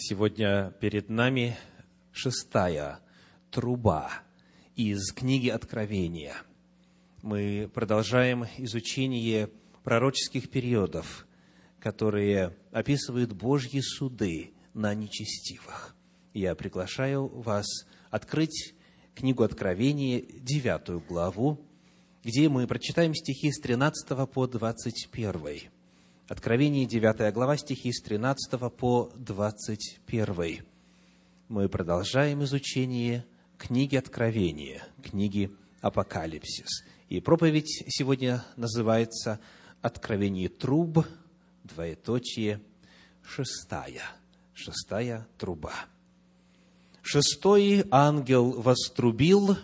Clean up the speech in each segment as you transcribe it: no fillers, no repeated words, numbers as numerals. Сегодня перед нами 6-я труба из книги Откровения. Мы продолжаем изучение пророческих периодов, которые описывают Божьи суды на нечестивых. Я приглашаю вас открыть книгу Откровения, 9 главу, где мы прочитаем стихи с 13 по 21. Откровение, 9 глава, стихи с 13 по 21. Мы продолжаем изучение книги Откровения, книги Апокалипсис. И проповедь сегодня называется «Откровение труб, : 6-я труба». «Шестой ангел вострубил,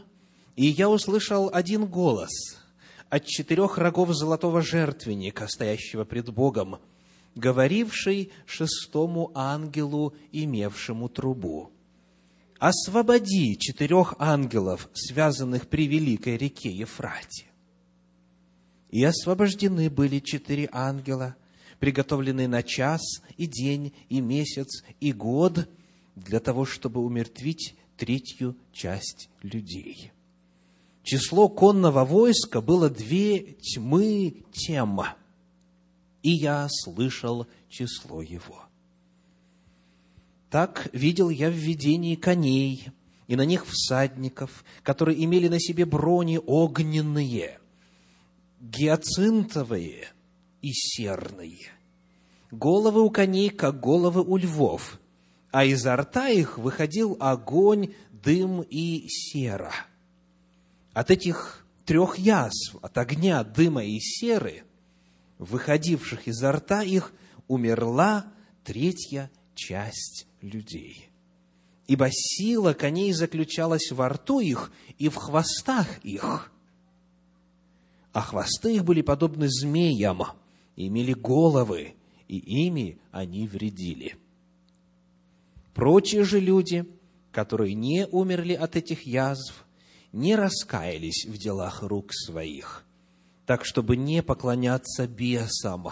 и я услышал один голос от 4 рогов золотого жертвенника, стоящего пред Богом, говоривший 6-му ангелу, имевшему трубу: „Освободи 4 ангелов, связанных при великой реке Евфрате“. И освобождены были 4 ангела, приготовленные на час, и день, и месяц, и год, для того, чтобы умертвить 1/3 часть людей. Число конного войска было 2 тьмы, и я слышал число его. Так видел я в видении коней, и на них всадников, которые имели на себе брони огненные, гиацинтовые и серные. Головы у коней, как головы у львов, а изо рта их выходил огонь, дым и сера. От этих 3 язв, от огня, дыма и серы, выходивших изо рта их, умерла 1/3 часть людей. Ибо сила коней заключалась во рту их и в хвостах их. А хвосты их были подобны змеям, имели головы, и ими они вредили. Прочие же люди, которые не умерли от этих язв, не раскаялись в делах рук своих, так, чтобы не поклоняться бесам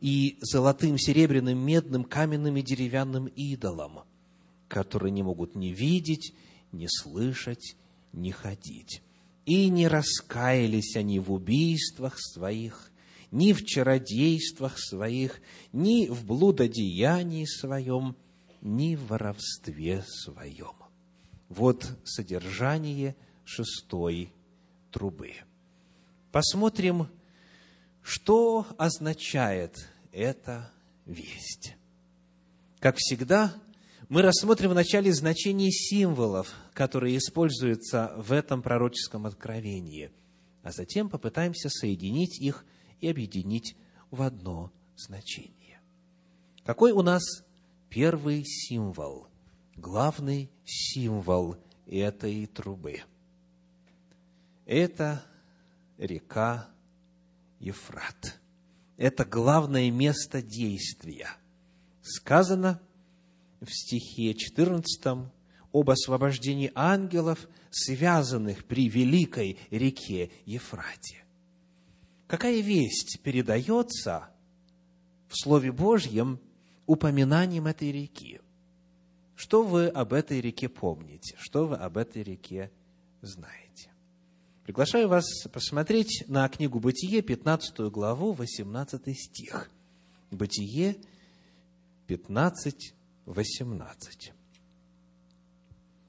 и золотым, серебряным, медным, каменным и деревянным идолам, которые не могут ни видеть, ни слышать, ни ходить. И не раскаялись они в убийствах своих, ни в чародействах своих, ни в блудодеянии своем, ни в воровстве своем». Вот содержание 6-й трубы. Посмотрим, что означает эта весть. Как всегда, мы рассмотрим вначале значение символов, которые используются в этом пророческом откровении, а затем попытаемся соединить их и объединить в одно значение. Какой у нас первый символ? Главный символ этой трубы – это река Евфрат. Это главное место действия. Сказано в стихе 14 об освобождении ангелов, связанных при великой реке Евфрате. Какая весть передается в Слове Божьем упоминанием этой реки? Что вы об этой реке помните? Что вы об этой реке знаете? Приглашаю вас посмотреть на книгу Бытие, 15 главу, 18 стих. Бытие 15, 18.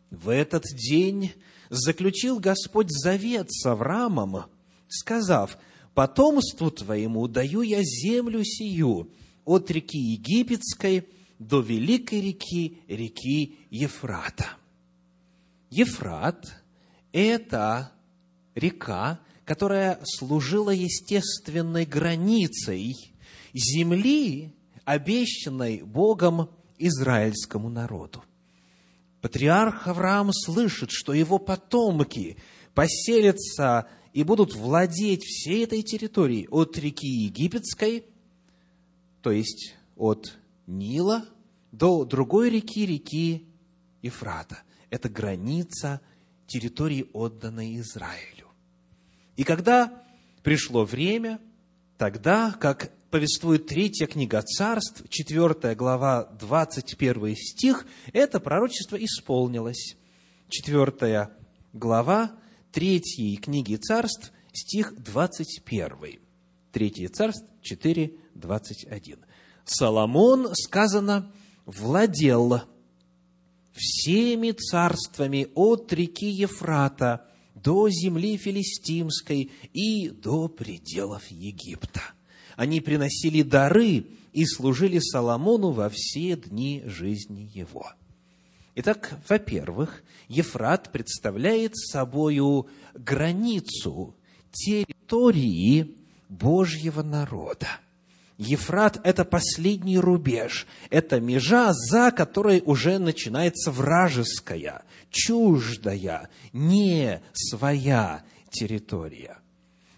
«В этот день заключил Господь завет с Авраамом, сказав: „Потомству твоему даю я землю сию, от реки Египетской до великой реки Евфрата“». Евфрат – это река, которая служила естественной границей земли, обещанной Богом израильскому народу. Патриарх Авраам слышит, что его потомки поселятся и будут владеть всей этой территорией от реки Египетской, то есть от Нила, до другой реки, реки Евфрата. Это граница территории, отданной Израилю. И когда пришло время, тогда, как повествует третья книга Царств, 4 глава, 21 стих. Это пророчество исполнилось. 4 глава 3 книги Царств, стих 21. 3 Царств, 4, 21. Соломон, сказано, владел всеми царствами от реки Евфрата до земли Филистимской и до пределов Египта. Они приносили дары и служили Соломону во все дни жизни его. Итак, во-первых, Евфрат представляет собою границу территории Божьего народа. Евфрат – это последний рубеж, это межа, за которой уже начинается вражеская, чуждая, не своя территория.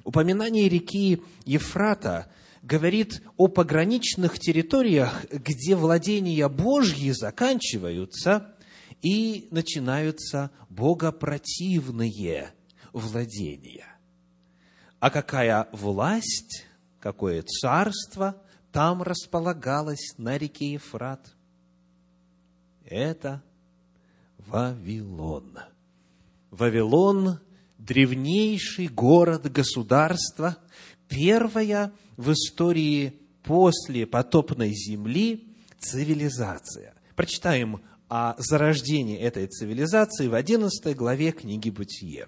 Упоминание реки Евфрата говорит о пограничных территориях, где владения Божьи заканчиваются и начинаются богопротивные владения. А какая власть, какое царство там располагалось на реке Евфрат? Это Вавилон. Вавилон – древнейший город-государство, первая в истории после потопной земли цивилизация. Прочитаем о зарождении этой цивилизации в 11 главе книги Бытие.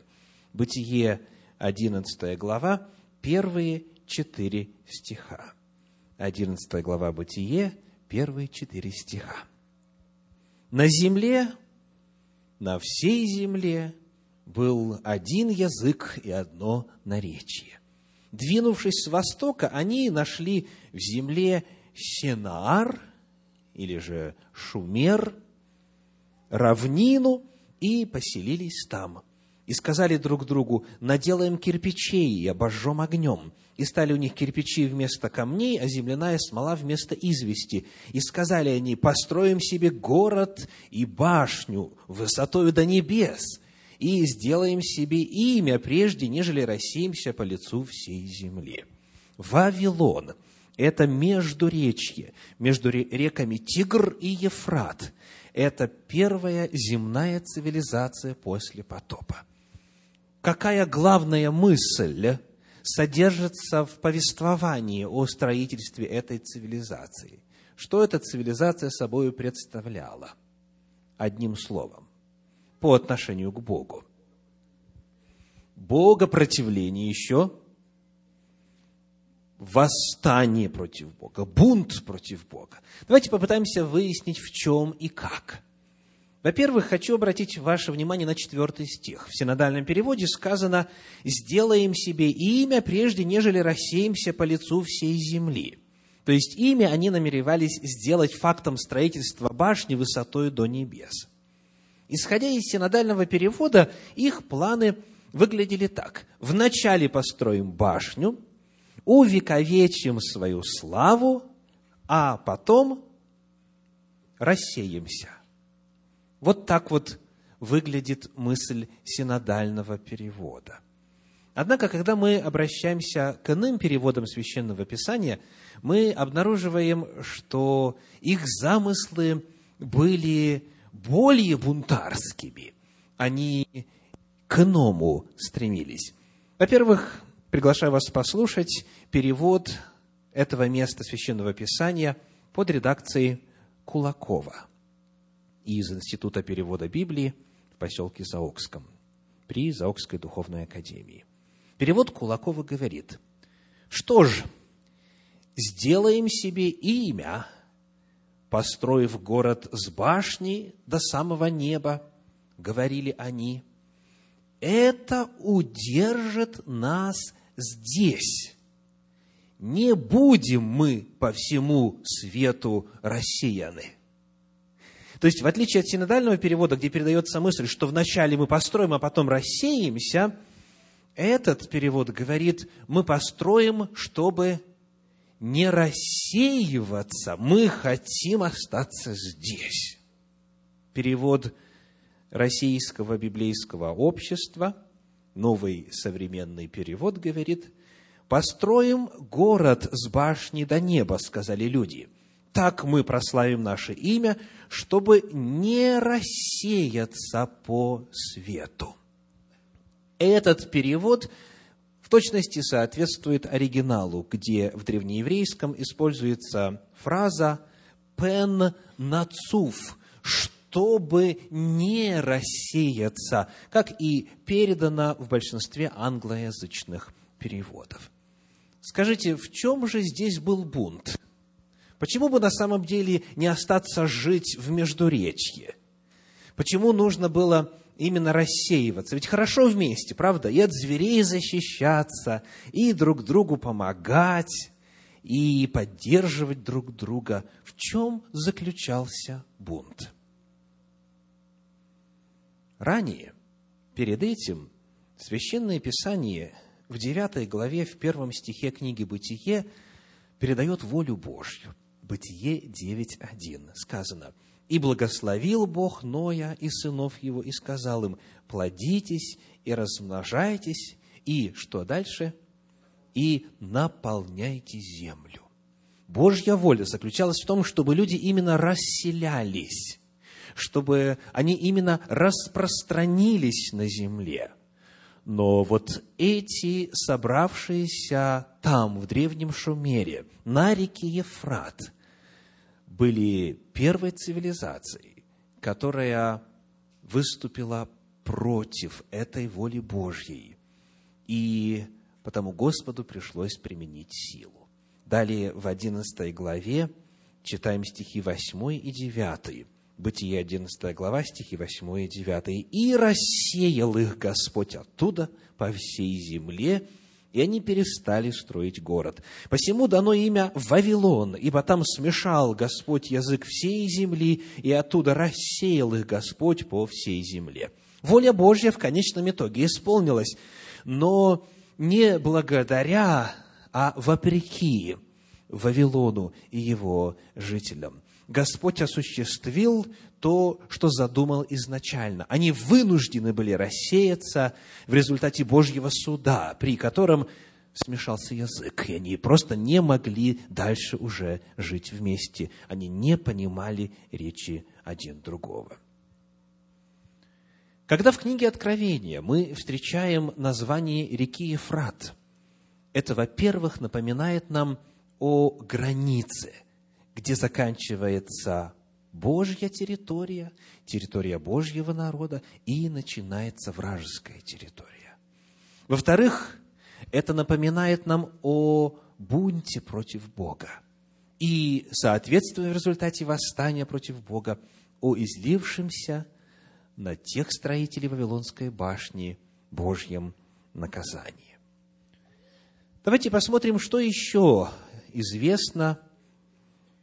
Бытие, 11 глава, первые 4 стиха. 11 глава Бытие, первые 4 стиха. «На земле, на всей земле был один язык и одно наречие. Двинувшись с востока, они нашли в земле Сенаар, или же Шумер, равнину, и поселились там. И сказали друг другу: наделаем кирпичей и обожжем огнем. И стали у них кирпичи вместо камней, а земляная смола вместо извести. И сказали они: построим себе город и башню высотою до небес, и сделаем себе имя, прежде нежели рассеемся по лицу всей земли». Вавилон – это междуречье, между реками Тигр и Евфрат. Это первая земная цивилизация после потопа. Какая главная мысль содержится в повествовании о строительстве этой цивилизации? Что эта цивилизация собой представляла? Одним словом, по отношению к Богу. Богопротивление еще, восстание против Бога, бунт против Бога. Давайте попытаемся выяснить, в чем и как. Во-первых, хочу обратить ваше внимание на 4 стих. В синодальном переводе сказано: «Сделаем себе имя, прежде нежели рассеемся по лицу всей земли». То есть, имя они намеревались сделать фактом строительства башни высотой до небес. Исходя из синодального перевода, их планы выглядели так: «Вначале построим башню, увековечим свою славу, а потом рассеемся». Вот так вот выглядит мысль синодального перевода. Однако, когда мы обращаемся к иным переводам Священного Писания, мы обнаруживаем, что их замыслы были более бунтарскими. Они к иному стремились. Во-первых, приглашаю вас послушать перевод этого места Священного Писания под редакцией Кулакова из Института перевода Библии в поселке Заокском при Заокской духовной академии. Перевод Кулакова говорит: «Что ж, сделаем себе имя, построив город с башней до самого неба, говорили они, это удержит нас здесь. Не будем мы по всему свету рассеяны». То есть, в отличие от синодального перевода, где передается мысль, что вначале мы построим, а потом рассеемся, этот перевод говорит: мы построим, чтобы не рассеиваться, мы хотим остаться здесь. Перевод Российского библейского общества, новый современный перевод, говорит: построим город с башни до неба, сказали люди. Так мы прославим наше имя, чтобы не рассеяться по свету. Этот перевод в точности соответствует оригиналу, где в древнееврейском используется фраза «пен нацуф», чтобы не рассеяться, как и передано в большинстве англоязычных переводов. Скажите, в чем же здесь был бунт? Почему бы на самом деле не остаться жить в Междуречье? Почему нужно было именно рассеиваться? Ведь хорошо вместе, правда? И от зверей защищаться, и друг другу помогать, и поддерживать друг друга. В чем заключался бунт? Ранее, перед этим, Священное Писание в 9 главе, в 1 стихе книги «Бытие» передает волю Божью. Бытие 9.1 сказано: «И благословил Бог Ноя и сынов его, и сказал им: плодитесь и размножайтесь, и, что дальше, и наполняйте землю». Божья воля заключалась в том, чтобы люди именно расселялись, чтобы они именно распространились на земле. Но вот эти, собравшиеся там, в древнем Шумере, на реке Евфрат, были первой цивилизацией, которая выступила против этой воли Божьей. И потому Господу пришлось применить силу. Далее в 11 главе читаем стихи 8 и 9. Бытие 11 глава, стихи 8 и 9. «И рассеял их Господь оттуда по всей земле, и они перестали строить город. Посему дано имя Вавилон, ибо там смешал Господь язык всей земли, и оттуда рассеял их Господь по всей земле». Воля Божья в конечном итоге исполнилась, но не благодаря, а вопреки Вавилону и его жителям. Господь осуществил то, что задумал изначально. Они вынуждены были рассеяться в результате Божьего суда, при котором смешался язык, и они просто не могли дальше уже жить вместе. Они не понимали речи один другого. Когда в книге Откровения мы встречаем название реки Евфрат, это, во-первых, напоминает нам о границе, где заканчивается Божья территория, территория Божьего народа, и начинается вражеская территория. Во-вторых, это напоминает нам о бунте против Бога и, соответственно, в результате восстания против Бога, о излившемся на тех строителей Вавилонской башни Божьем наказании. Давайте посмотрим, что еще известно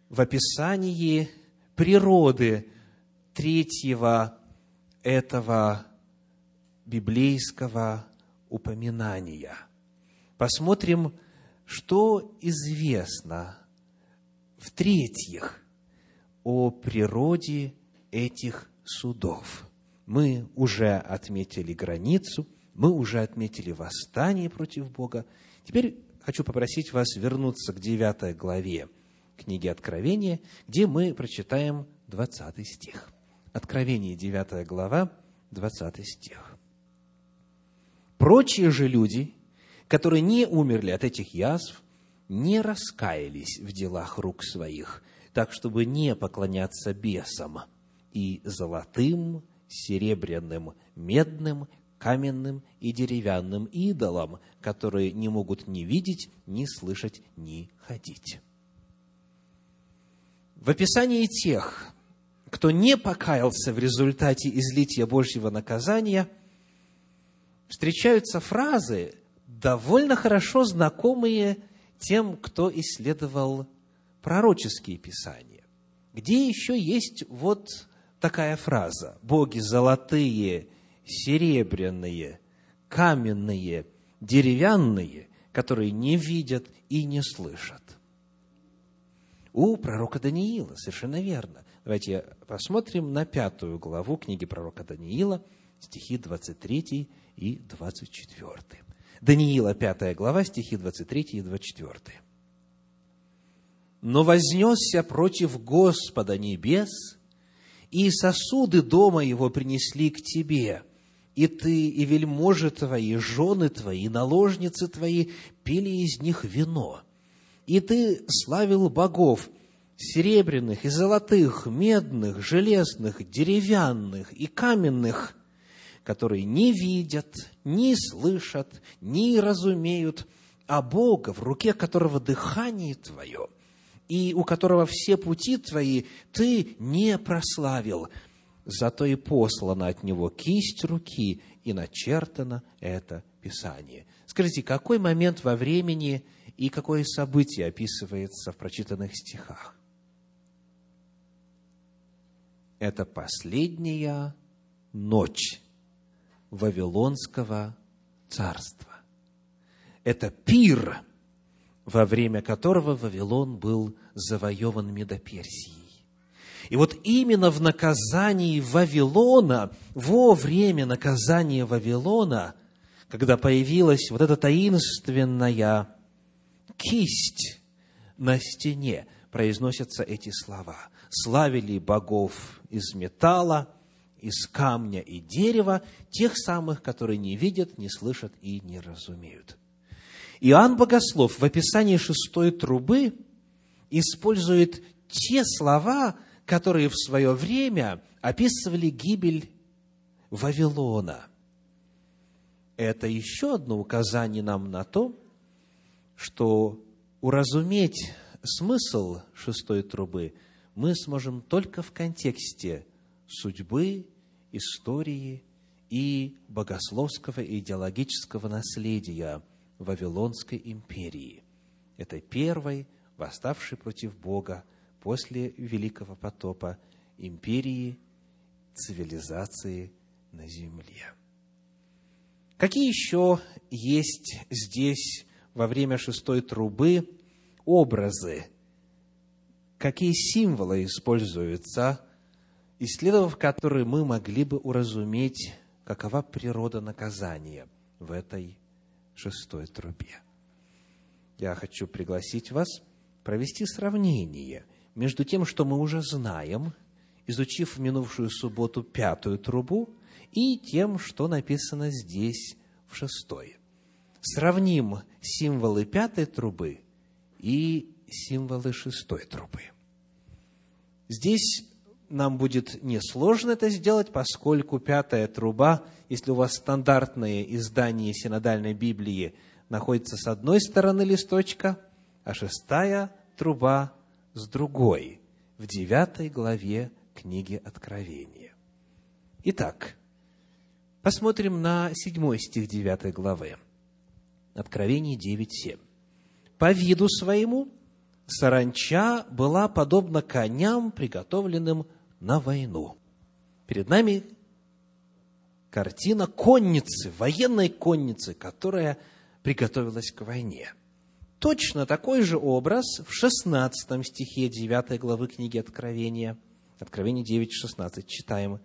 в описании природы третьего этого библейского упоминания. Посмотрим, что известно в-третьих о природе этих судов. Мы уже отметили границу, мы уже отметили восстание против Бога. Теперь хочу попросить вас вернуться к 9 главе книги Откровения, где мы прочитаем 20 стих. Откровение, 9 глава, 20 стих. «Прочие же люди, которые не умерли от этих язв, не раскаялись в делах рук своих, так, чтобы не поклоняться бесам и золотым, серебряным, медным, каменным и деревянным идолам, которые не могут ни видеть, ни слышать, ни ходить». В описании тех, кто не покаялся в результате излития Божьего наказания, встречаются фразы, довольно хорошо знакомые тем, кто исследовал пророческие писания. Где еще есть вот такая фраза: «Боги золотые, серебряные, каменные, деревянные, которые не видят и не слышат». У пророка Даниила, совершенно верно. Давайте посмотрим на 5 главу книги пророка Даниила, стихи 23 и 24. Даниила, 5 глава, стихи 23 и 24. «Но вознесся против Господа небес, и сосуды дома его принесли к тебе, и ты, и вельможи твои, и жены твои, и наложницы твои пили из них вино, и ты славил богов серебряных и золотых, медных, железных, деревянных и каменных, которые не видят, не слышат, не разумеют, а Бога, в руке которого дыхание твое, и у которого все пути твои, ты не прославил, зато и послана от него кисть руки, и начертано это Писание». Скажите, какой момент во времени и какое событие описывается в прочитанных стихах? Это последняя ночь Вавилонского царства. Это пир, во время которого Вавилон был завоеван Медо-Персией. И вот именно в наказании Вавилона, во время наказания Вавилона, когда появилась вот эта таинственная кисть на стене, произносятся эти слова. «Славили богов из металла, из камня и дерева, тех самых, которые не видят, не слышат и не разумеют». Иоанн Богослов в описании шестой трубы использует те слова, которые в свое время описывали гибель Вавилона. Это еще одно указание нам на то, что уразуметь смысл шестой трубы мы сможем только в контексте судьбы, истории и богословского и идеологического наследия Вавилонской империи, это первой, восставшей против Бога после Великого потопа империи, цивилизации на земле. Какие еще есть здесь во время шестой трубы образы? Какие символы используются, исследовав которые мы могли бы уразуметь, какова природа наказания в этой шестой трубе? Я хочу пригласить вас провести сравнение между тем, что мы уже знаем, изучив в минувшую субботу пятую трубу, и тем, что написано здесь в шестой. Сравним символы пятой трубы и символы шестой трубы. Здесь нам будет несложно это сделать, поскольку пятая труба, если у вас стандартное издание синодальной Библии, находится с одной стороны листочка, а шестая труба с другой, в 9 главе книги Откровения. Итак, посмотрим на 7 стих 9 главы. Откровение 9:7. «По виду своему саранча была подобна коням, приготовленным на войну». Перед нами картина конницы, военной конницы, которая приготовилась к войне. Точно такой же образ в 16 стихе 9 главы книги Откровения. Откровение 9:16 читаем.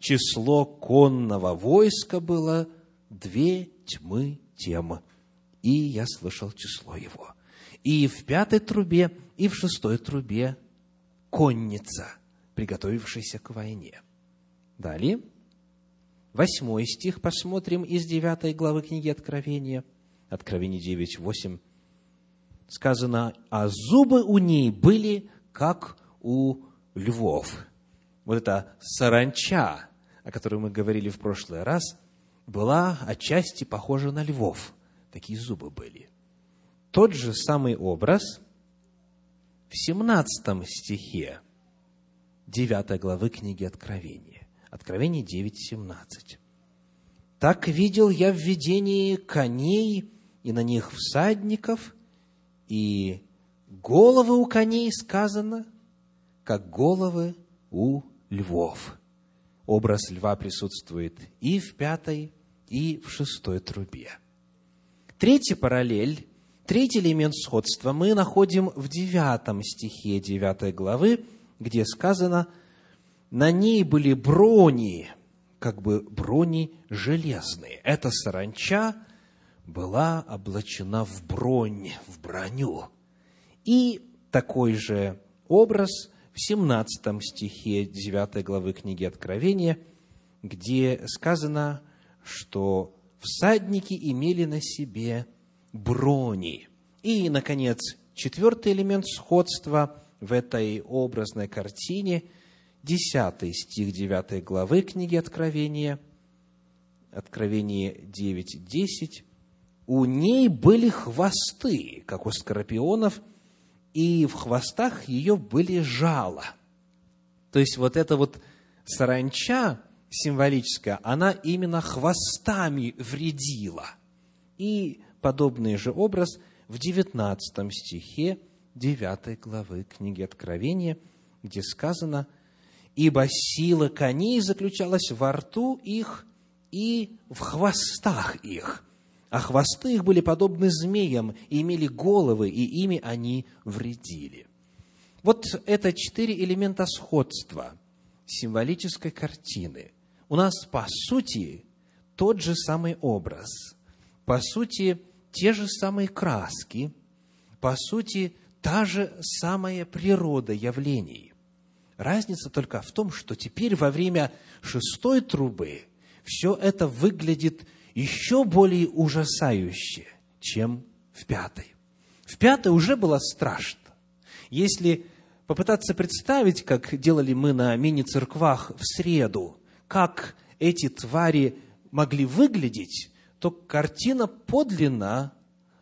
«Число конного войска было 2 тьмы тем, и я слышал число его». И в пятой трубе, и в шестой трубе конница, приготовившаяся к войне. Далее, 8 стих посмотрим из 9 главы книги Откровения. Откровение 9:8. Сказано: «А зубы у ней были, как у львов». Вот эта саранча, о которой мы говорили в прошлый раз, была отчасти похожа на львов. Такие зубы были. Тот же самый образ в 17 стихе 9 главы книги Откровения. Откровение 9:17. «Так видел я в видении коней, и на них всадников, и головы у коней, сказано, как головы у львов». Образ льва присутствует и в 5, и в 6 трубе. Третий параллель, третий элемент сходства мы находим в 9 стихе 9 главы, где сказано: «На ней были брони, как бы брони железные». Эта саранча была облачена в бронь, в броню. И такой же образ в 17 стихе 9 главы книги Откровения, где сказано, что всадники имели на себе брони. И, наконец, четвертый элемент сходства в этой образной картине, 10 стих 9 главы книги Откровения, Откровение 9:10. У ней были хвосты, как у скорпионов, и в хвостах ее были жала. То есть вот эта вот саранча символическая, она именно хвостами вредила. И подобный же образ в 19 стихе 9 главы книги Откровения, где сказано: «Ибо сила коней заключалась во рту их и в хвостах их, а хвосты их были подобны змеям, и имели головы, и ими они вредили». Вот это 4 элемента сходства символической картины. У нас, по сути, тот же самый образ, по сути, те же самые краски, по сути, та же самая природа явлений. Разница только в том, что теперь во время 6 трубы все это выглядит еще более ужасающе, чем в 5. В 5 уже было страшно. Если попытаться представить, как делали мы на мини-церквах в среду, как эти твари могли выглядеть, то картина подлинно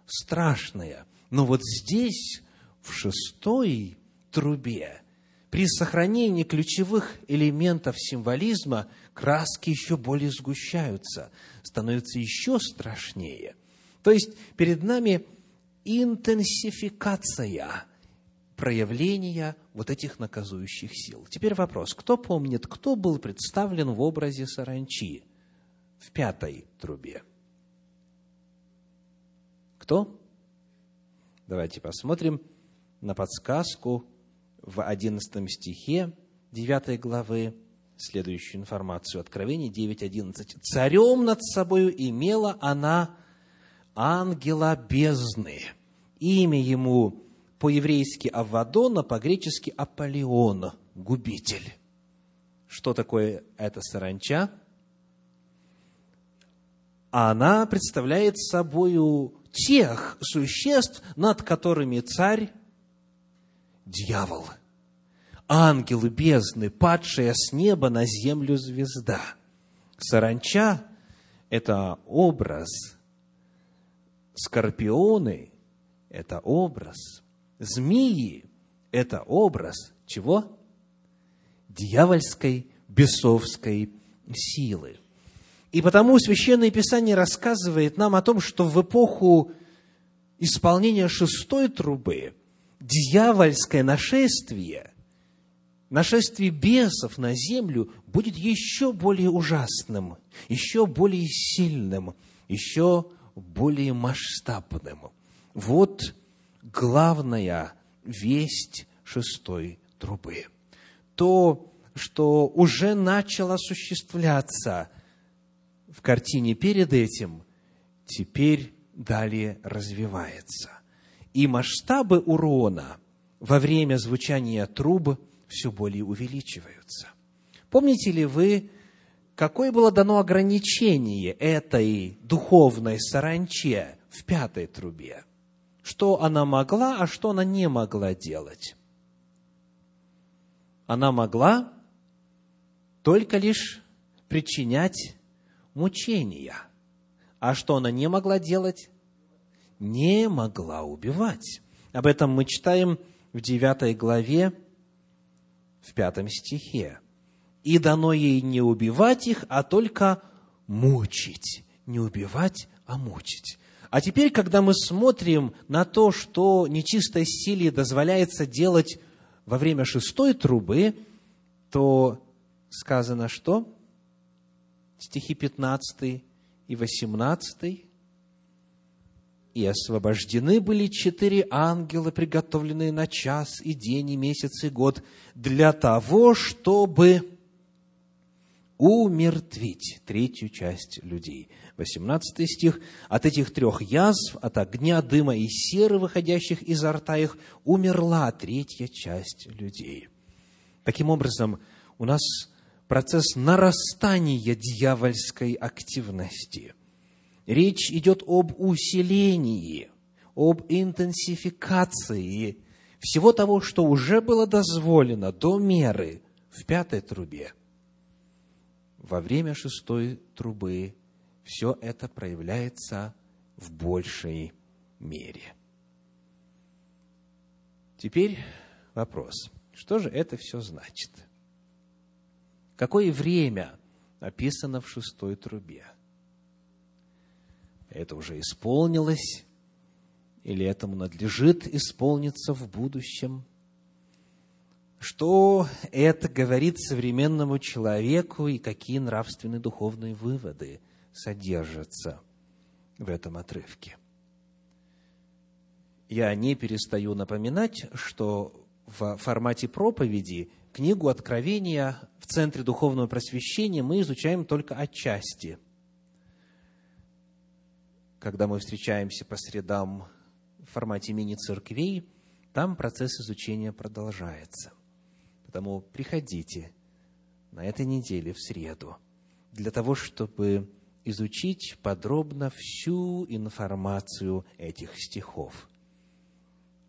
страшная. Но вот здесь, в 6 трубе, при сохранении ключевых элементов символизма, краски еще более сгущаются, становятся еще страшнее. То есть перед нами интенсификация проявления вот этих наказующих сил. Теперь вопрос: кто помнит, кто был представлен в образе саранчи в 5 трубе? Кто? Давайте посмотрим на подсказку. В 11 стихе 9 главы следующую информацию. Откровение 9:11. «Царем над собою имела она ангела бездны. Имя ему по-еврейски Аввадон, а по-гречески Аполлион, губитель». Что такое эта саранча? Она представляет собою тех существ, над которыми царь — дьявол, ангелы бездны, падшая с неба на землю звезда. Саранча – это образ, скорпионы – это образ, змеи – это образ чего? Дьявольской, бесовской силы. И потому Священное Писание рассказывает нам о том, что в эпоху исполнения 6 трубы дьявольское нашествие бесов на землю будет еще более ужасным, еще более сильным, еще более масштабным. Вот главная весть 6 трубы. То, что уже начало осуществляться в картине перед этим, теперь далее развивается. И масштабы урона во время звучания труб все более увеличиваются. Помните ли вы, какое было дано ограничение этой духовной саранче в 5 трубе? Что она могла, а что она не могла делать? Она могла только лишь причинять мучения. А что она не могла делать? Не могла убивать. Об этом мы читаем в 9 главе, в 5 стихе. «И дано ей не убивать их, а только мучить». Не убивать, а мучить. А теперь, когда мы смотрим на то, что нечистой силе дозволяется делать во время 6 трубы, то сказано, что стихи 15 и 18: «И освобождены были 4 ангела, приготовленные на час и день, и месяц, и год, для того, чтобы умертвить третью часть людей. 18 стих. От этих трех язв, от огня, дыма и серы, выходящих изо рта их, умерла третья часть людей. Таким образом, у нас процесс нарастания дьявольской активности. Речь идет об усилении, об интенсификации всего того, что уже было дозволено до меры в пятой трубе. Во время шестой трубы все это проявляется в большей мере. Теперь вопрос: что же это все значит? Какое время описано в шестой трубе? Это уже исполнилось, или этому надлежит исполниться в будущем? Что это говорит современному человеку и какие нравственные духовные выводы содержатся в этом отрывке? Я не перестаю напоминать, что в формате проповеди книгу Откровения в Центре духовного просвещения мы изучаем только отчасти. Когда мы встречаемся по средам в формате мини-церквей, там процесс изучения продолжается. Поэтому приходите на этой неделе в среду для того, чтобы изучить подробно всю информацию этих стихов.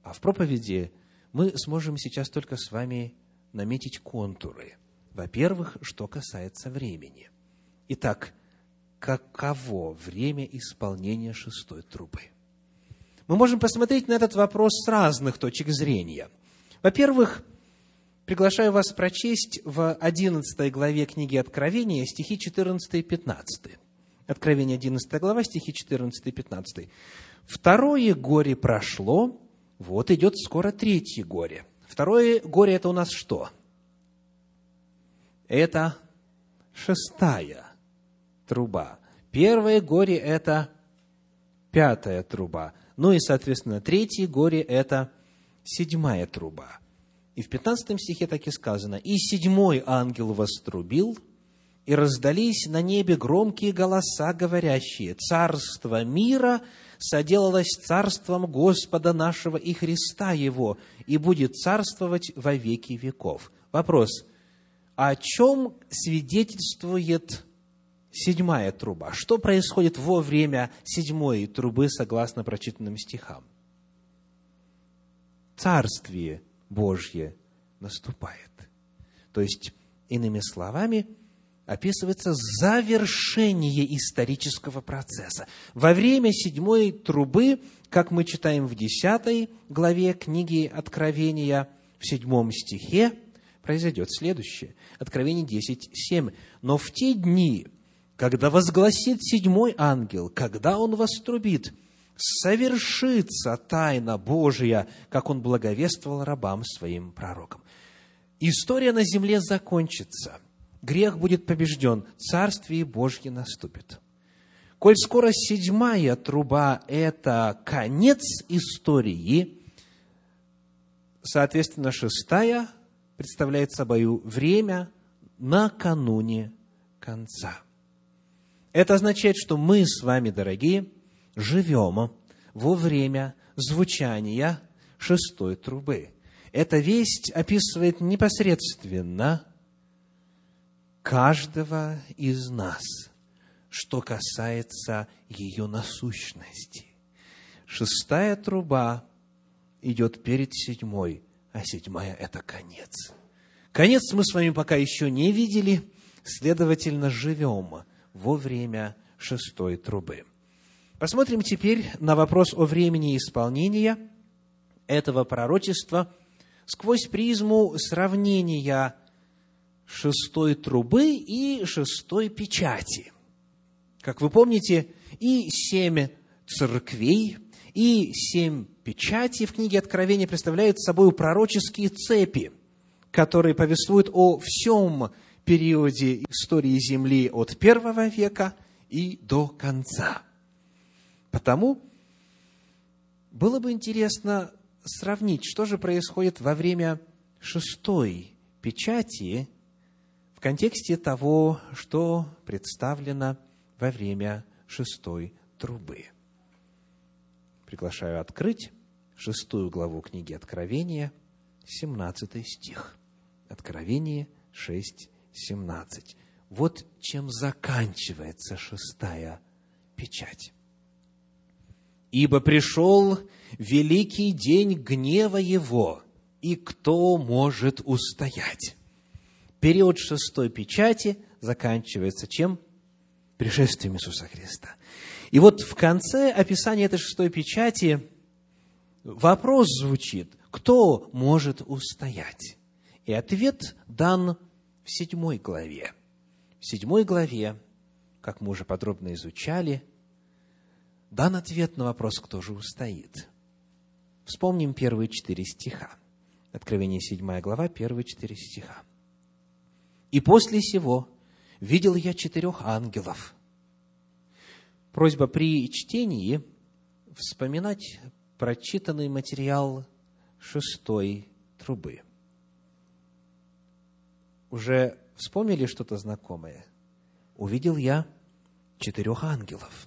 А в проповеди мы сможем сейчас только с вами наметить контуры. Во-первых, что касается времени. Итак, каково время исполнения шестой трубы? Мы можем посмотреть на этот вопрос с разных точек зрения. Во-первых, приглашаю вас прочесть в 11 главе книги Откровения стихи 14 и 15. Откровение 11 глава, стихи 14 и 15. «Второе горе прошло, вот идет скоро третье горе». Второе горе – это у нас что? Это шестая труба. Первое горе – это пятая труба. Ну и, соответственно, третье горе – это седьмая труба. И в 15 стихе так и сказано: «И седьмой ангел вострубил, и раздались на небе громкие голоса, говорящие: Царство мира соделалось царством Господа нашего и Христа Его, и будет царствовать во веки веков». Вопрос: о чем свидетельствует седьмая труба? Что происходит во время седьмой трубы, согласно прочитанным стихам? Царствие Божье наступает. То есть, иными словами, описывается завершение исторического процесса. Во время седьмой трубы, как мы читаем в 10 главе книги Откровения, в 7 стихе, произойдет следующее. Откровение 10:7. «Но в те дни, когда возгласит седьмой ангел, когда он вострубит, совершится тайна Божия, как он благовествовал рабам своим пророкам». История на земле закончится. Грех будет побежден. Царствие Божье наступит. Коль скоро седьмая труба – это конец истории, соответственно, шестая представляет собой время накануне конца. Это означает, что мы с вами, дорогие, живем во время звучания шестой трубы. Эта весть описывает непосредственно каждого из нас, что касается ее насущности. Шестая труба идет перед седьмой, а седьмая – это конец. Конец мы с вами пока еще не видели, следовательно, живем во время шестой трубы. Посмотрим теперь на вопрос о времени исполнения этого пророчества сквозь призму сравнения шестой трубы и шестой печати. Как вы помните, и 7 церквей, и 7 печатей в книге Откровения представляют собой пророческие цепи, которые повествуют о всем периоде истории Земли от первого века и до конца. Потому было бы интересно сравнить, что же происходит во время шестой печати, в контексте того, что представлено во время шестой трубы. Приглашаю открыть 6 главу книги Откровения, 17 стих. Откровение 6, 17. Вот чем заканчивается шестая печать. «Ибо пришел великий день гнева его, и кто может устоять?» Период шестой печати заканчивается чем? Пришествием Иисуса Христа. И вот в конце описания этой шестой печати вопрос звучит: кто может устоять? И ответ дан в 7 главе. В 7 главе, как мы уже подробно изучали, дан ответ на вопрос, кто же устоит. Вспомним первые 4 стиха. Откровение 7 глава, первые 4 стиха. «И после сего видел я 4 ангелов». Просьба при чтении вспоминать прочитанный материал шестой трубы. Уже вспомнили что-то знакомое? «Увидел я 4 ангелов,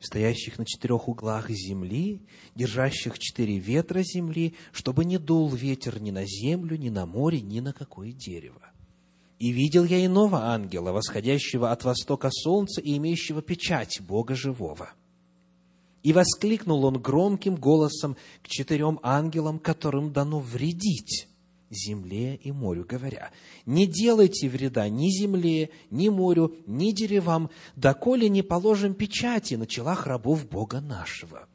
стоящих на 4 углах земли, держащих 4 ветра земли, чтобы не дул ветер ни на землю, ни на море, ни на какое дерево. И видел я иного ангела, восходящего от востока солнца и имеющего печать Бога живого. И воскликнул он громким голосом к 4 ангелам, которым дано вредить земле и морю, говоря: не делайте вреда ни земле, ни морю, ни деревам, доколе не положим печати на челах рабов Бога нашего.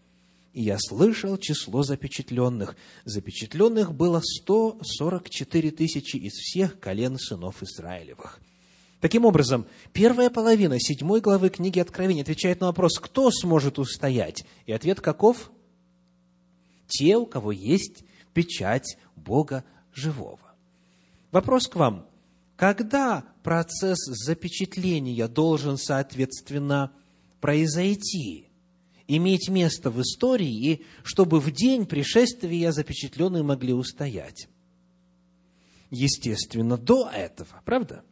И я слышал число запечатленных. Запечатленных было 144 000 из всех колен сынов Израилевых». Таким образом, первая половина 7 главы книги Откровения отвечает на вопрос, кто сможет устоять. И ответ каков? Те, у кого есть печать Бога живого. Вопрос к вам: когда процесс запечатления должен, соответственно, произойти, иметь место в истории, и чтобы в день пришествия запечатленные могли устоять? Естественно, до этого, правда?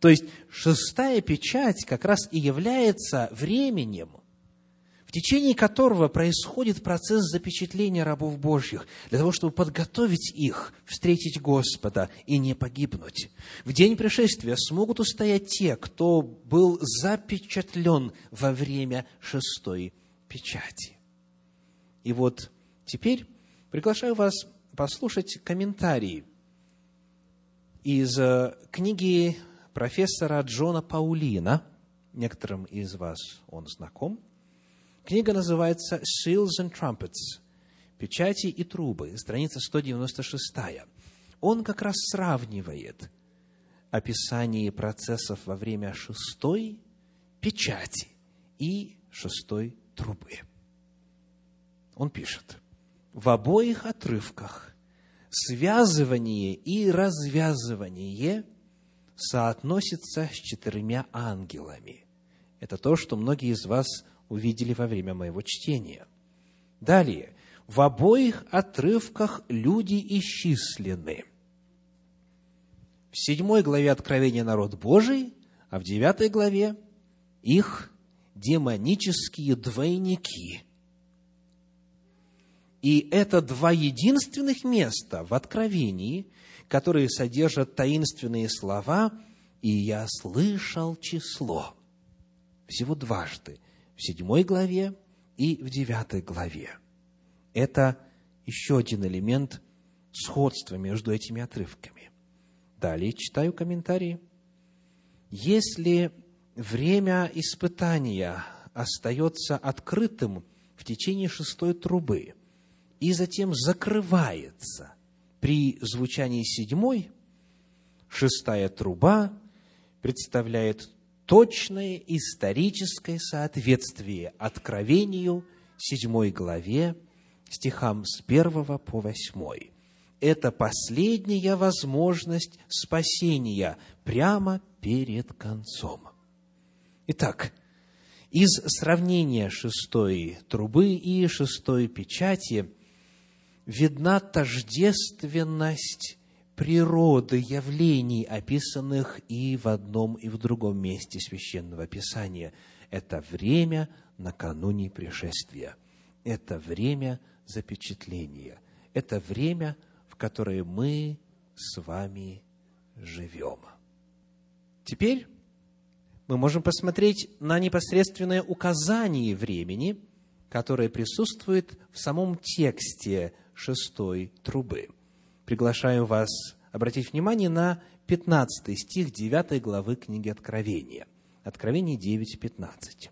То есть шестая печать как раз и является временем, в течение которого происходит процесс запечатления рабов Божьих, для того, чтобы подготовить их, встретить Господа и не погибнуть. В день пришествия смогут устоять те, кто был запечатлен во время шестой печати. И вот теперь приглашаю вас послушать комментарии из книги профессора Джона Паулина, некоторым из вас он знаком. Книга называется «Seals and Trumpets» – «Печати и трубы», страница 196. Он как раз сравнивает описание процессов во время шестой печати и шестой трубы. Он пишет: «В обоих отрывках связывание и развязывание соотносится с 4 ангелами». Это то, что многие из вас увидели во время моего чтения. Далее. В обоих отрывках люди исчислены. В 7 главе Откровения народ Божий, а в 9 главе их демонические двойники. И это 2 единственных места в Откровении, которые содержат таинственные слова «и я слышал число». Всего дважды, в 7 главе и в 9 главе. Это еще один элемент сходства между этими отрывками. Далее читаю комментарии. Если время испытания остается открытым в течение шестой трубы и затем закрывается при звучании 7, шестая труба представляет точное историческое соответствие Откровению 7 главе, стихам с 1 по 8. Это последняя возможность спасения прямо перед концом. Итак, из сравнения шестой трубы и шестой печати видна тождественность природы явлений, описанных и в одном, и в другом месте Священного Писания. Это время накануне пришествия. Это время запечатления. Это время, в которое мы с вами живем. Теперь мы можем посмотреть на непосредственное указание времени, которое присутствует в самом тексте шестой трубы. Приглашаю вас обратить внимание на 15 стих 9 главы книги Откровения. Откровение 9:15.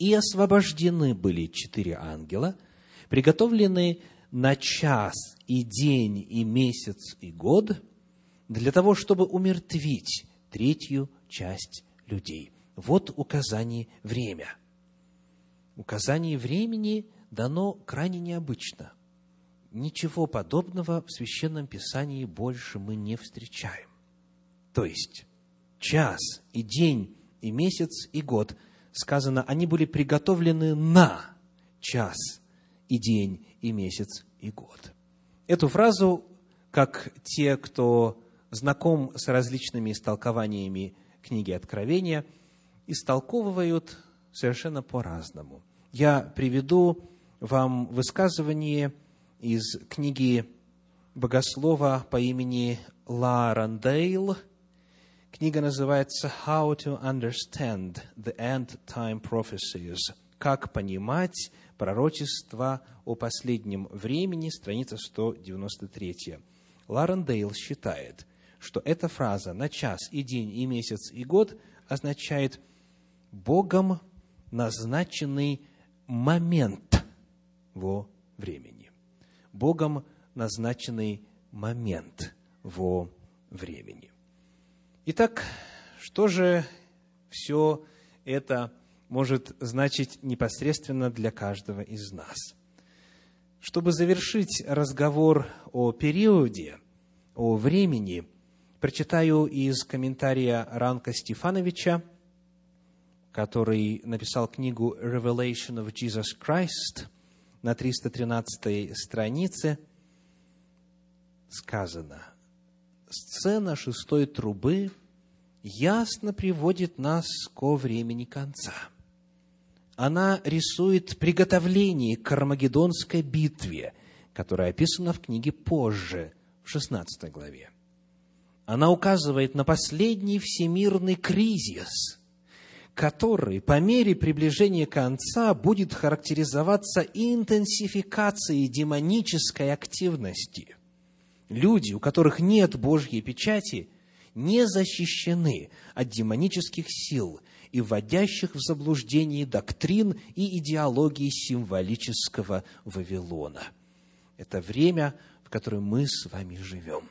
«И освобождены были 4 ангела, приготовлены на час и день, и месяц, и год, для того, чтобы умертвить третью часть людей». Вот указание время. Указание времени дано крайне необычно. Ничего подобного в Священном Писании больше мы не встречаем. То есть, час и день, и месяц, и год, сказано, они были приготовлены на час и день, и месяц, и год. Эту фразу, как те, кто знаком с различными истолкованиями книги Откровения, истолковывают совершенно по-разному. Я приведу вам высказывание из книги богослова по имени Ларандейл. Книга называется «How to Understand the End Time Prophecies» – «Как понимать пророчество о последнем времени», страница 193. Ларандейл считает, что эта фраза «на час и день и месяц и год» означает «Богом назначенный момент во времени». Богом назначенный момент во времени. Итак, что же все это может значить непосредственно для каждого из нас? Чтобы завершить разговор о периоде, о времени, прочитаю из комментария Ранка Стефановича, который написал книгу «Revelation of Jesus Christ». На 313 странице сказано: «Сцена шестой трубы ясно приводит нас ко времени конца. Она рисует приготовление к Армагеддонской битве, которая описана в книге позже, в 16 главе. Она указывает на последний всемирный кризис, который по мере приближения конца будет характеризоваться интенсификацией демонической активности. Люди, у которых нет Божьей печати, не защищены от демонических сил и вводящих в заблуждение доктрин и идеологии символического Вавилона». Это время, в которое мы с вами живем.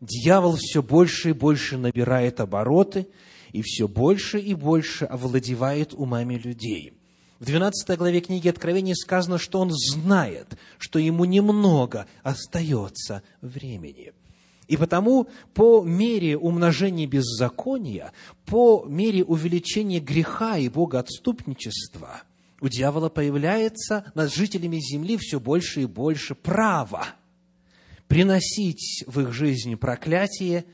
Дьявол все больше и больше набирает обороты, и все больше и больше овладевает умами людей. В 12 главе книги Откровения сказано, что он знает, что ему немного остается времени. И потому по мере умножения беззакония, по мере увеличения греха и богоотступничества у дьявола появляется над жителями земли все больше и больше права приносить в их жизнь проклятие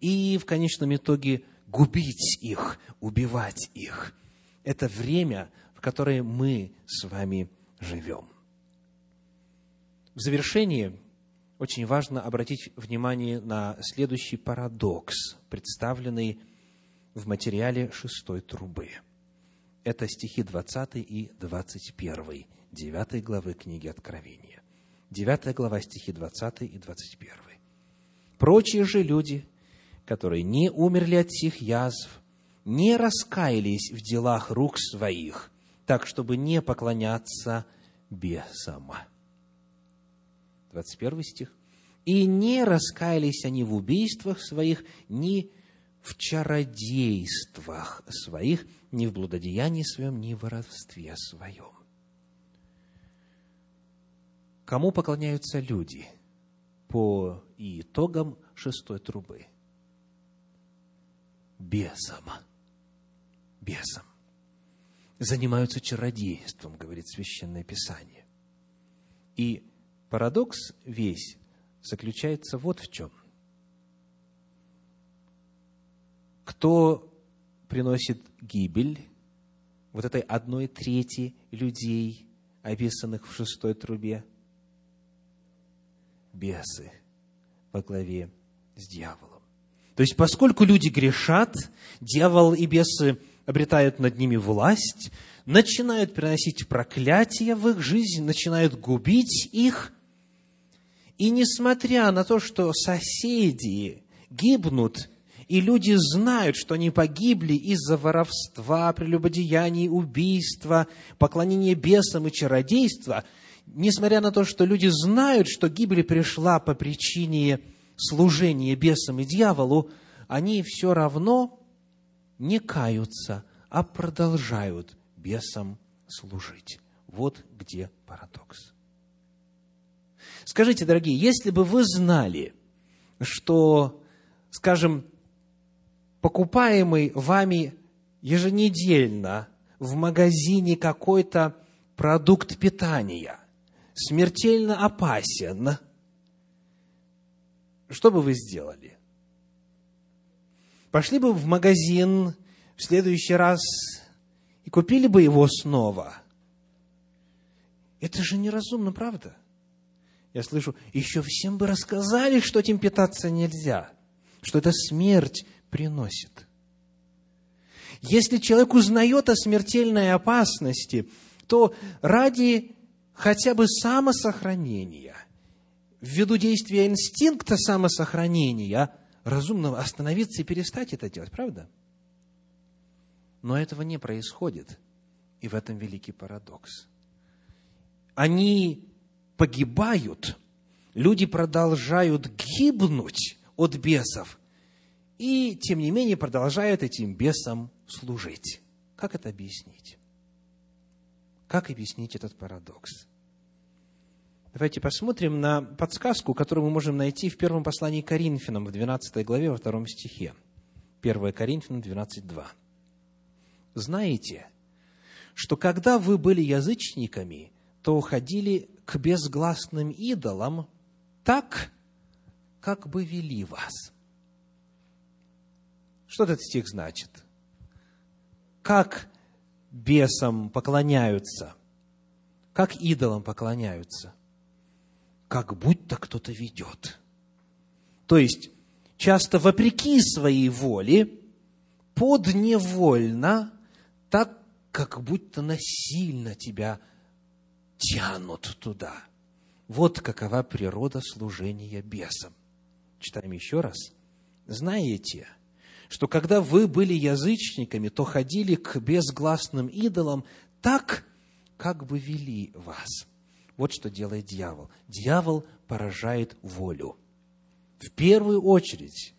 и в конечном итоге губить их, убивать их. Это время, в которое мы с вами живем. В завершение очень важно обратить внимание на следующий парадокс, представленный в материале шестой трубы. Это стихи 20 и 21, 9 главы книги Откровения. 9 глава, стихи 20 и 21. «Прочие же люди, которые не умерли от сих язв, не раскаялись в делах рук своих, так, чтобы не поклоняться бесам». 21 стих. «И не раскаялись они в убийствах своих, ни в чародействах своих, ни в блудодеянии своем, ни в воровстве своем». Кому поклоняются люди по итогам шестой трубы? Бесом. Бесом. Занимаются чародейством, говорит Священное Писание. И парадокс весь заключается вот в чем. кто приносит гибель вот этой 1/3 людей, описанных в 6 трубе? Бесы во главе с дьяволом. То есть, поскольку люди грешат, дьявол и бесы обретают над ними власть, начинают приносить проклятия в их жизнь, начинают губить их. И несмотря на то, что соседи гибнут, и люди знают, что они погибли из-за воровства, прелюбодеяний, убийства, поклонения бесам и чародейства, несмотря на то, что люди знают, что гибель пришла по причине служения бесам и дьяволу, они все равно не каются, а продолжают бесам служить. Вот где парадокс. Скажите, дорогие, если бы вы знали, что, скажем, покупаемый вами еженедельно в магазине какой-то продукт питания смертельно опасен, что бы вы сделали? Пошли бы в магазин в следующий раз и купили бы его снова? Это же неразумно, правда? Я слышу, еще всем бы рассказали, что этим питаться нельзя, что это смерть приносит. Если человек узнает о смертельной опасности, то ради хотя бы самосохранения, ввиду действия инстинкта самосохранения, разумно остановиться и перестать это делать, правда? Но этого не происходит, и в этом великий парадокс. Они погибают, люди продолжают гибнуть от бесов, и, тем не менее, продолжают этим бесам служить. Как это объяснить? Как объяснить этот парадокс? Давайте посмотрим на подсказку, которую мы можем найти в первом послании к Коринфянам, в 12 главе, во 2 стихе. 1 Коринфянам 12:2. «Знаете, что когда вы были язычниками, то уходили к безгласным идолам так, как бы вели вас». Что этот стих значит? Как бесам поклоняются? Как идолам поклоняются? Как будто кто-то ведет. То есть, часто вопреки своей воле, подневольно, так, как будто насильно тебя тянут туда. Вот какова природа служения бесам. Читаем еще раз. «Знаете, что когда вы были язычниками, то ходили к безгласным идолам так, как бы вели вас». Вот что делает дьявол. Дьявол поражает волю. В первую очередь,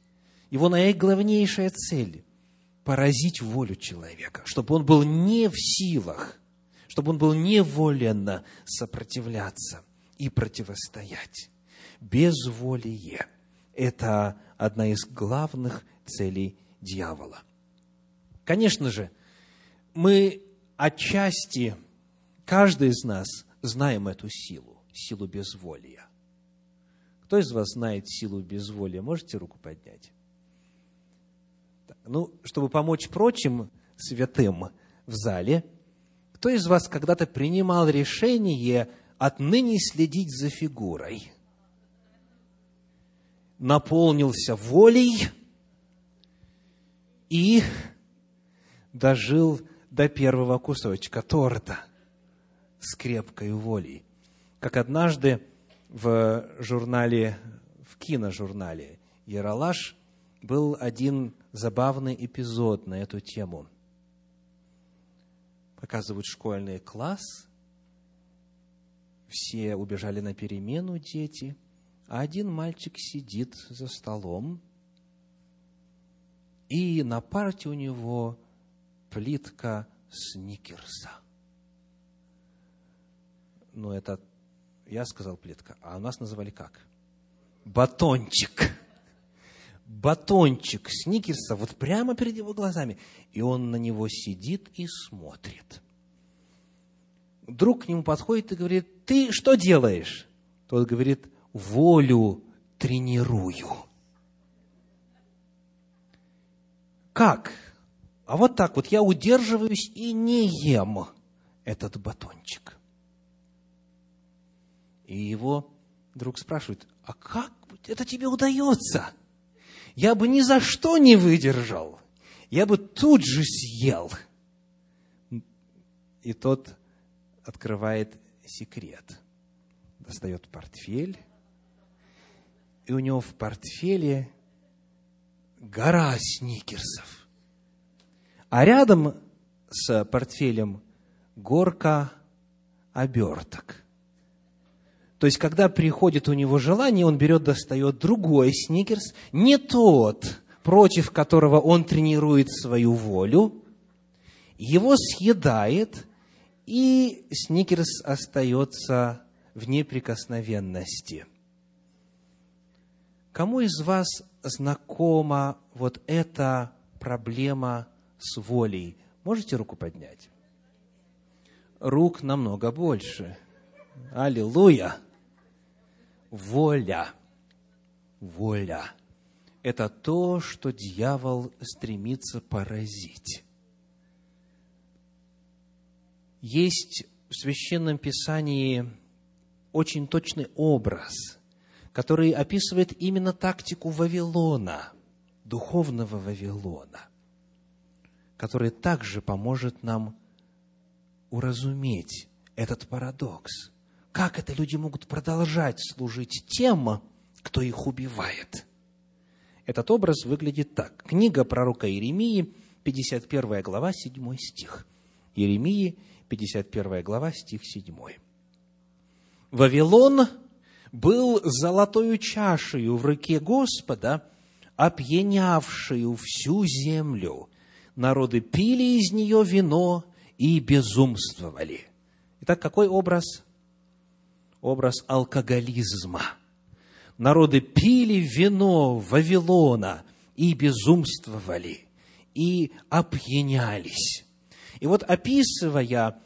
его наиглавнейшая цель – поразить волю человека, чтобы он был не в силах, чтобы он был неволен сопротивляться и противостоять. Безволие – это одна из главных целей дьявола. Конечно же, мы отчасти, каждый из нас, знаем эту силу, силу безволия. Кто из вас знает силу безволия? Можете руку поднять? Чтобы помочь прочим святым в зале, кто из вас когда-то принимал решение отныне следить за фигурой? Наполнился волей и дожил до первого кусочка торта с крепкой волей. Как однажды в журнале, в киножурнале «Ералаш» был один забавный эпизод на эту тему. Показывают школьный класс, все убежали на перемену, дети, а один мальчик сидит за столом, и на парте у него плитка Сникерса. Это я сказал плитка, а у нас называли как? Батончик. Батончик Сникерса вот прямо перед его глазами. И он на него сидит и смотрит. Друг к нему подходит и говорит: «Ты что делаешь?» Тот говорит: «Волю тренирую». Как? А вот так вот я удерживаюсь и не ем этот батончик. И его друг спрашивает: а как это тебе удается? Я бы ни за что не выдержал. Я бы тут же съел. И тот открывает секрет. Достает портфель. И у него в портфеле гора сникерсов. А рядом с портфелем горка оберток. То есть, когда приходит у него желание, он берет, достает другой сникерс, не тот, против которого он тренирует свою волю, его съедает, и сникерс остается в неприкосновенности. Кому из вас знакома вот эта проблема с волей? Можете руку поднять? Рук намного больше. Аллилуйя! Воля. Воля. Это то, что дьявол стремится поразить. Есть в Священном Писании очень точный образ, который описывает именно тактику Вавилона, духовного Вавилона, который также поможет нам уразуметь этот парадокс. Как это люди могут продолжать служить тем, кто их убивает? Этот образ выглядит так. Книга пророка Иеремии, 51 глава, 7 стих. Иеремии, 51 глава, стих 7. «Вавилон был золотою чашею в руке Господа, опьянявшую всю землю. Народы пили из нее вино и безумствовали». Итак, какой образ? Образ алкоголизма. Народы пили вино Вавилона и безумствовали, и опьянялись. И вот, описывая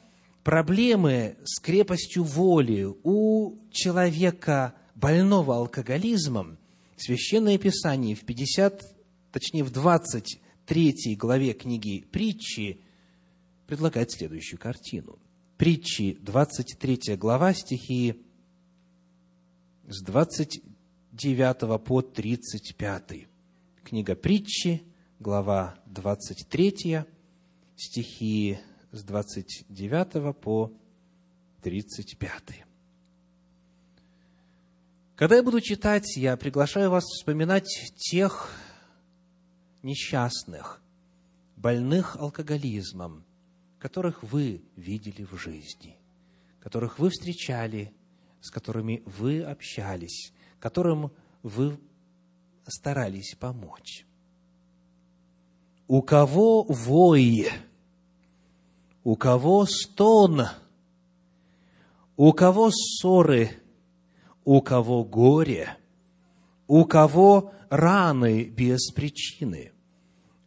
проблемы с крепостью воли у человека, больного алкоголизмом, Священное Писание в 23 главе книги «Притчи» предлагает следующую картину. Притчи, 23 глава, стихи с 29 по 35. Книга Притчи, глава 23, стихи с 29 по 35. Когда я буду читать, я приглашаю вас вспоминать тех несчастных, больных алкоголизмом, которых вы видели в жизни, которых вы встречали, с которыми вы общались, которым вы старались помочь. У кого вой, у кого стон, у кого ссоры, у кого горе, у кого раны без причины,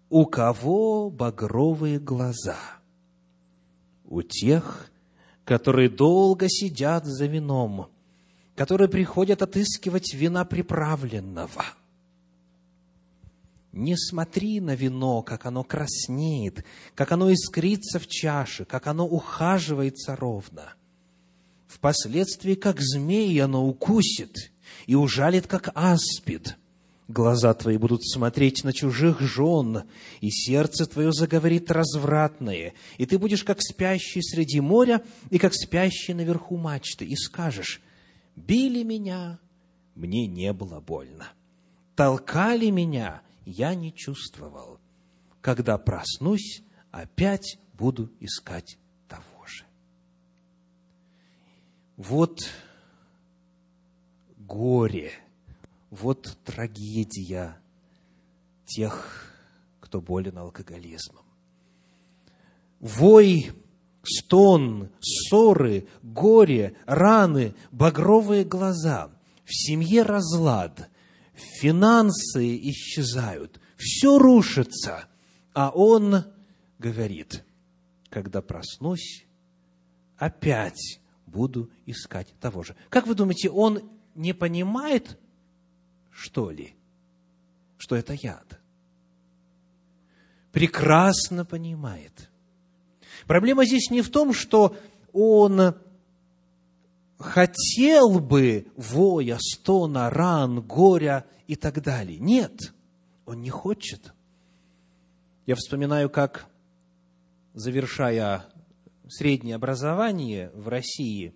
у кого багровые глаза. У тех, которые долго сидят за вином, которые приходят отыскивать вина приправленного. Не смотри на вино, как оно краснеет, как оно искрится в чаше, как оно ухаживается ровно. Впоследствии, как змей, оно укусит и ужалит, как аспид. Глаза твои будут смотреть на чужих жен, и сердце твое заговорит развратное, и ты будешь как спящий среди моря и как спящий наверху мачты, и скажешь: «Били меня, мне не было больно, толкали меня, я не чувствовал. Когда проснусь, опять буду искать того же». Вот горе. Вот трагедия тех, кто болен алкоголизмом. Вой, стон, ссоры, горе, раны, багровые глаза. В семье разлад, финансы исчезают, все рушится. А он говорит: когда проснусь, опять буду искать того же. Как вы думаете, он не понимает, что ли, что это яд? прекрасно понимает. Проблема здесь не в том, что он хотел бы воя, стона, ран, горя и так далее. Нет, он не хочет. Я вспоминаю, как, завершая среднее образование в России,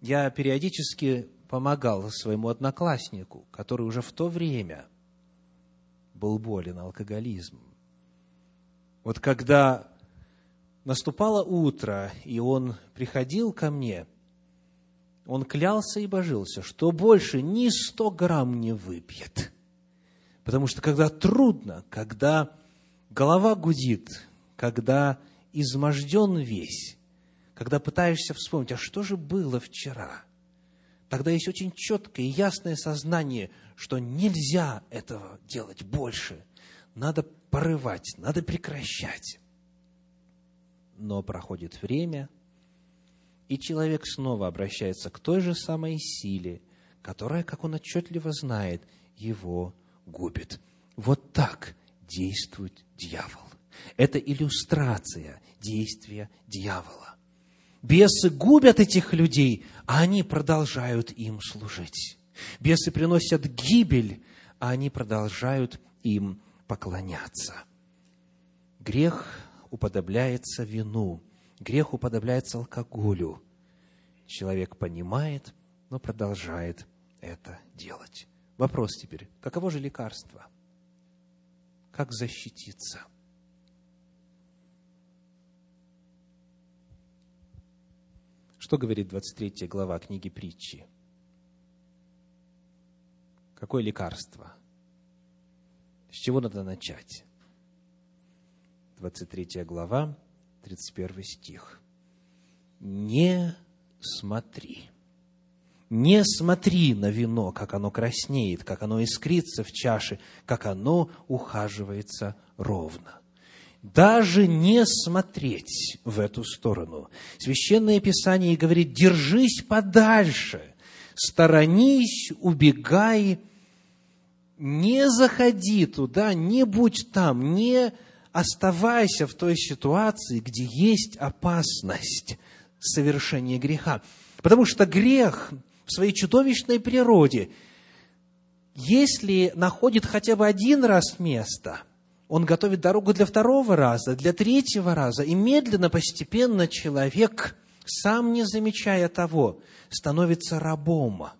я периодически помогал своему однокласснику, который уже в то время был болен алкоголизмом. Вот когда наступало утро, и он приходил ко мне, он клялся и божился, что больше ни 100 грамм не выпьет. Потому что когда трудно, когда голова гудит, когда изможден весь, когда пытаешься вспомнить, а что же было вчера, тогда есть очень четкое и ясное сознание, что нельзя этого делать больше. Надо порывать, надо прекращать. Но проходит время, и человек снова обращается к той же самой силе, которая, как он отчетливо знает, его губит. Вот так действует дьявол. Это иллюстрация действия дьявола. Бесы губят этих людей, а они продолжают им служить. Бесы приносят гибель, а они продолжают им поклоняться. Грех уподобляется вину. Грех уподобляется алкоголю. Человек понимает, но продолжает это делать. Вопрос теперь, каково же лекарство? Как защититься? Что говорит 23 глава книги Притчи? Какое лекарство? С чего надо начать? 23 глава, 31 стих. «Не смотри». Не смотри на вино, как оно краснеет, как оно искрится в чаше, как оно ухаживается ровно. Даже не смотреть в эту сторону. Священное Писание говорит: держись подальше, сторонись, убегай, не заходи туда, не будь там, не оставайся в той ситуации, где есть опасность совершения греха. Потому что грех в своей чудовищной природе, если находит хотя бы один раз место, он готовит дорогу для второго раза, для третьего раза, и медленно, постепенно человек, сам не замечая того, становится рабом.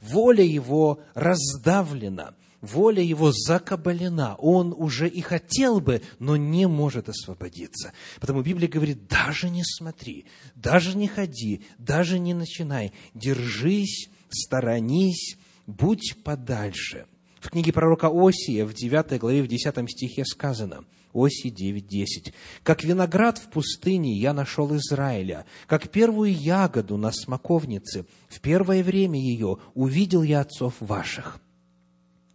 Воля его раздавлена, воля его закабалена. Он уже и хотел бы, но не может освободиться. Потому Библия говорит: даже не смотри, даже не ходи, даже не начинай. Держись, сторонись, будь подальше. В книге пророка Осия, в 9 главе, в 10 стихе сказано, Осия 9:10. «Как виноград в пустыне я нашел Израиля, как первую ягоду на смоковнице, в первое время ее увидел я отцов ваших.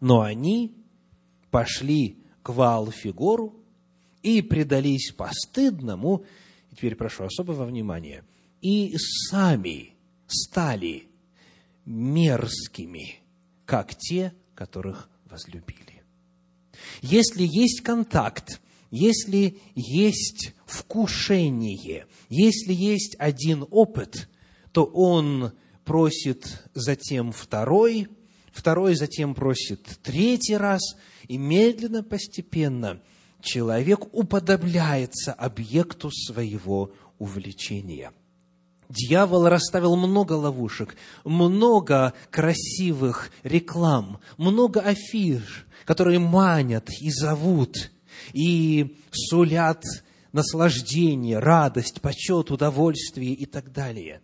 Но они пошли к Ваалфигору и предались постыдному, и теперь прошу особого внимания, и сами стали мерзкими, как те, которых возлюбили». Если есть контакт, если есть вкушение, если есть один опыт, то он просит затем второй, второй затем просит третий раз, и медленно, постепенно человек уподобляется объекту своего увлечения. Дьявол расставил много ловушек, много красивых реклам, много афиш, которые манят и зовут, и сулят наслаждение, радость, почет, удовольствие и так далее.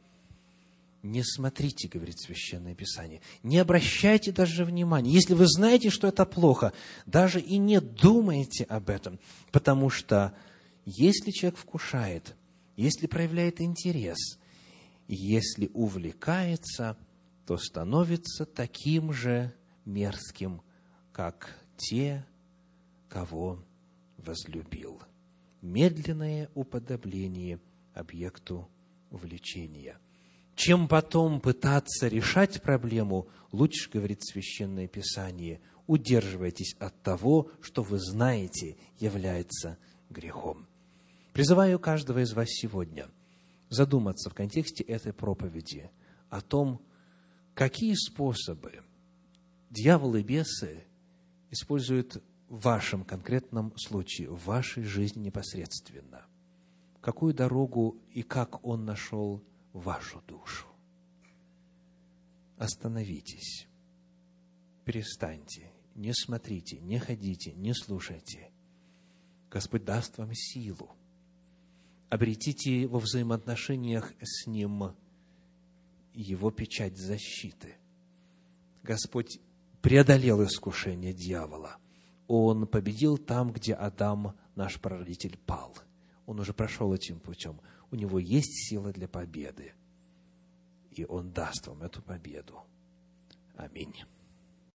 Не смотрите, говорит Священное Писание, не обращайте даже внимания. Если вы знаете, что это плохо, даже и не думайте об этом, потому что если человек вкушает, если проявляет интерес, если увлекается, то становится таким же мерзким, как те, кого возлюбил. Медленное уподобление объекту увлечения. Чем потом пытаться решать проблему, лучше, говорит Священное Писание, удерживайтесь от того, что вы знаете является грехом. Призываю каждого из вас сегодня задуматься в контексте этой проповеди о том, какие способы дьяволы и бесы используют в вашем конкретном случае, в вашей жизни непосредственно. Какую дорогу и как он нашел вашу душу. Остановитесь, перестаньте, не смотрите, не ходите, не слушайте. Господь даст вам силу. Обретите во взаимоотношениях с Ним Его печать защиты. Господь преодолел искушение дьявола. Он победил там, где Адам, наш прародитель, пал. Он уже прошел этим путем. У него есть сила для победы. И он даст вам эту победу. Аминь.